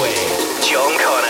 with John Connor.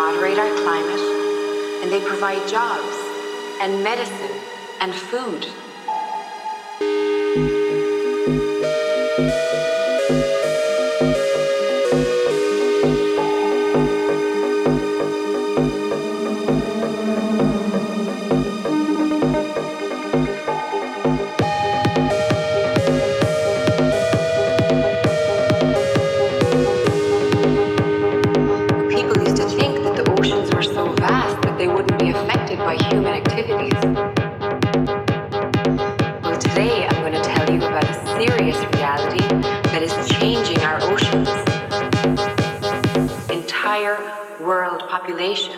moderate our climate, and they provide jobs and medicine and food. Entire world population.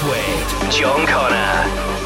Dance with John Connor.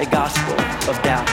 a gospel of doubt.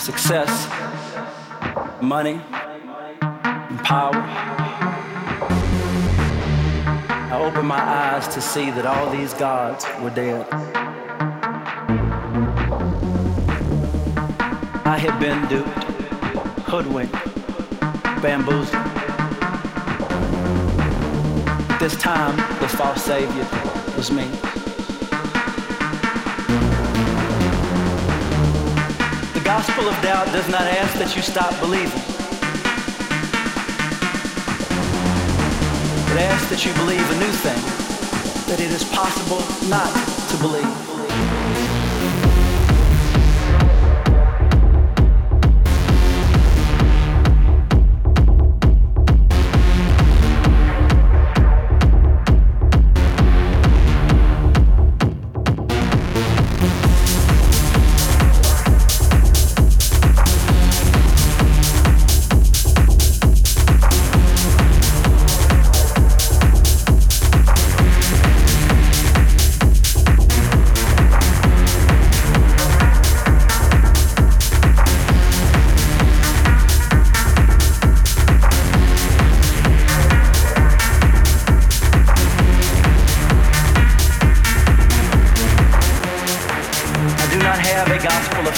Success, money, and power. I opened my eyes to see that all these gods were dead. I had been duped, hoodwinked, bamboozled. This time, the false savior was me. The gospel of doubt does not ask that you stop believing. It asks that you believe a new thing, that it is possible not to believe.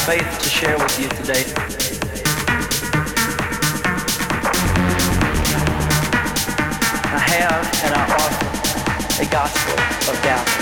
Faith to share with you today. I have and I offer a gospel of doubt.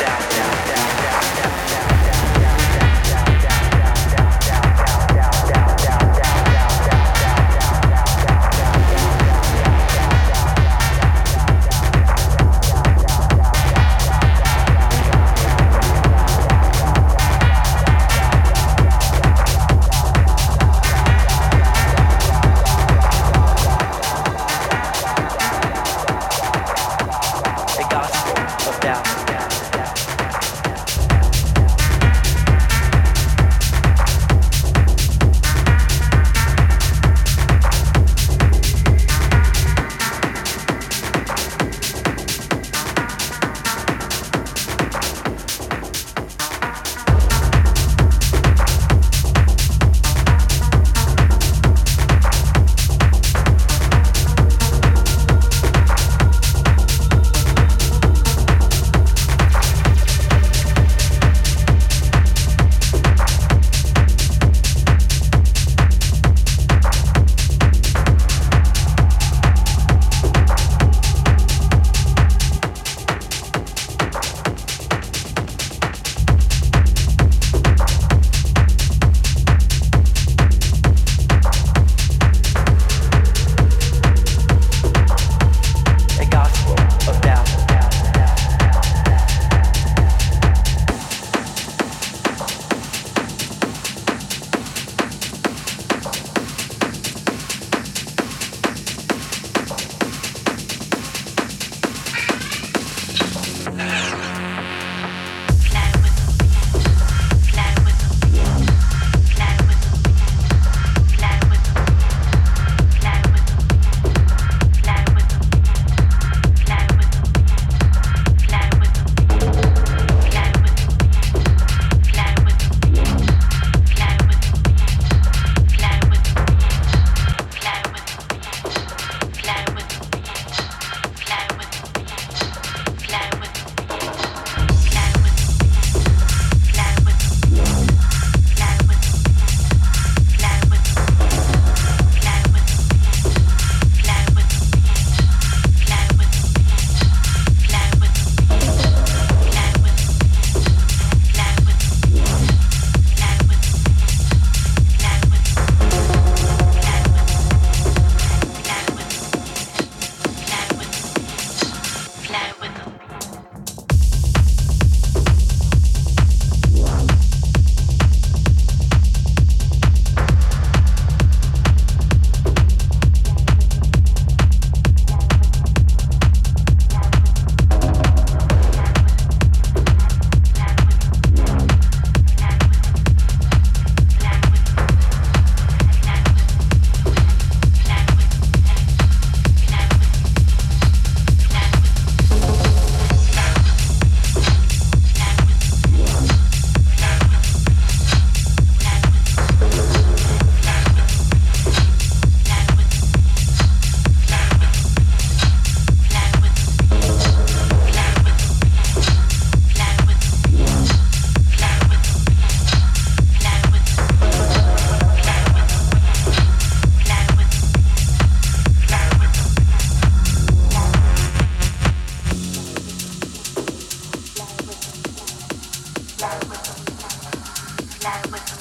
Fly with them.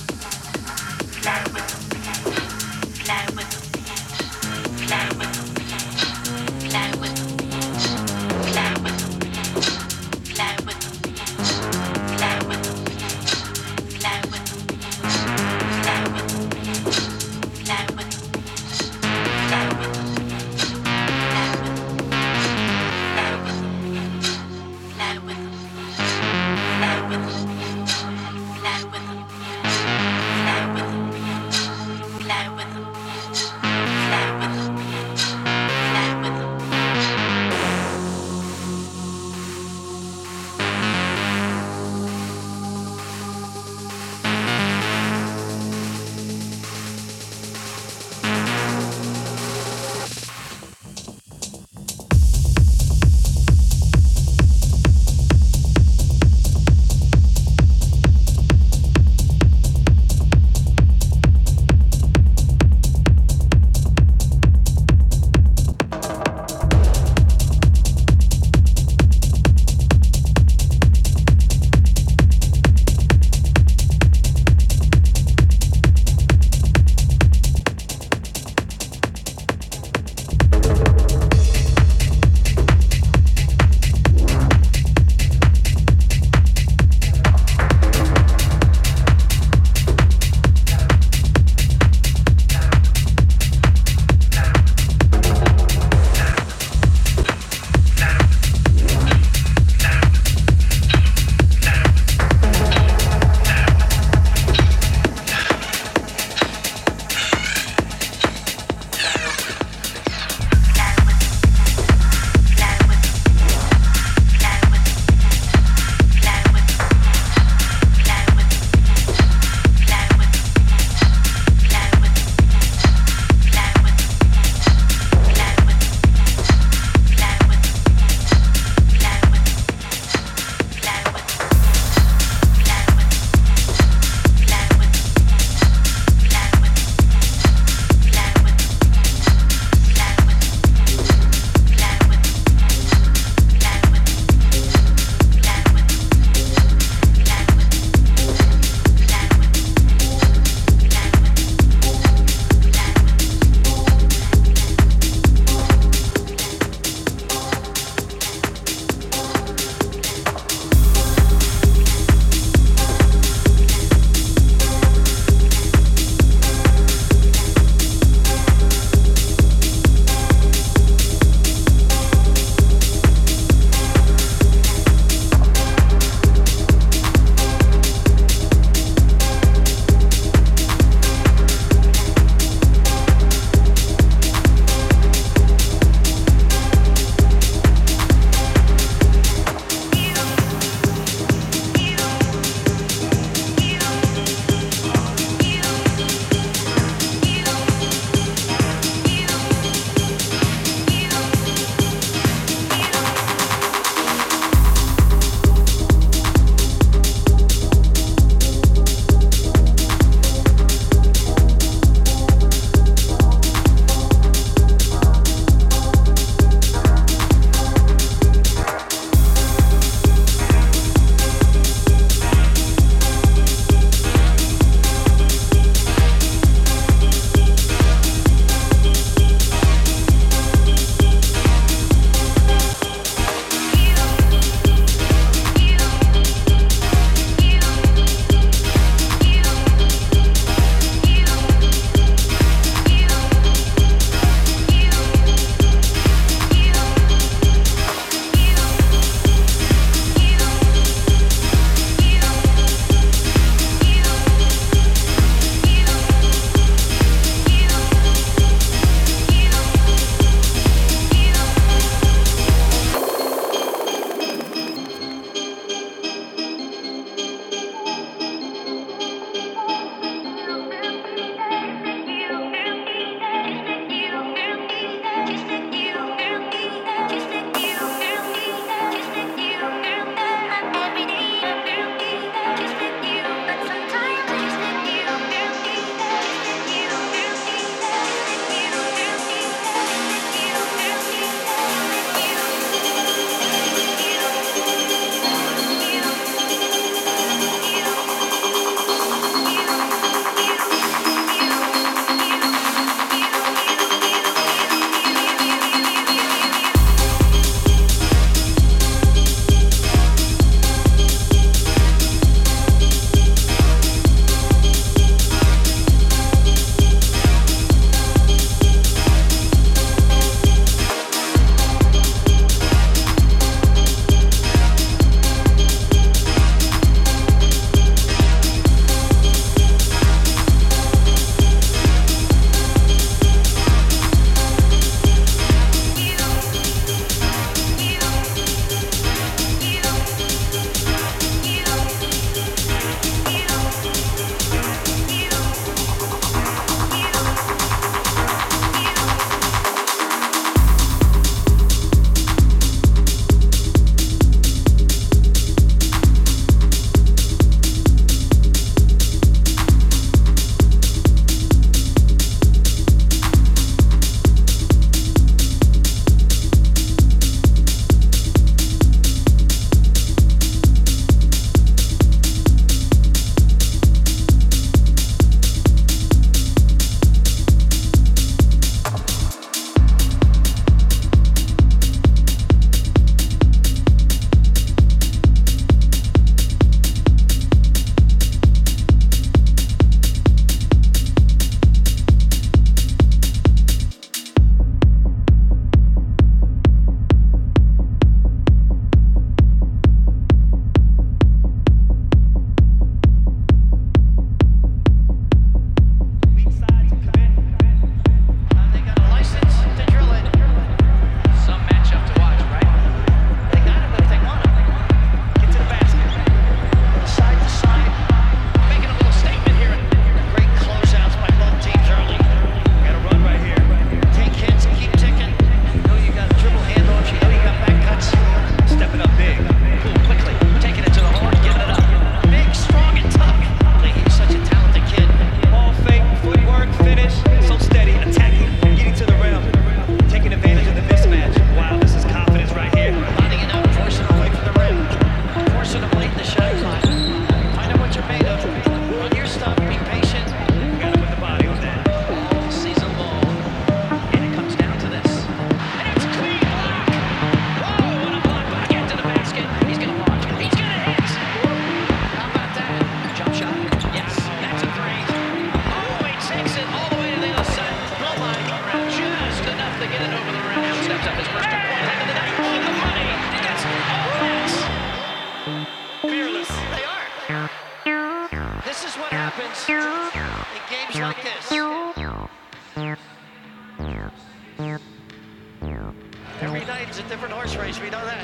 horse race, we know that.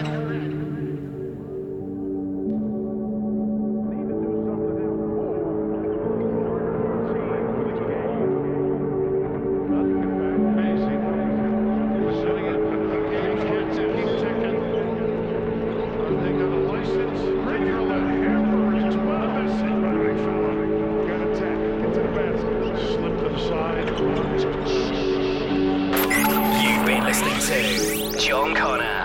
John Connor.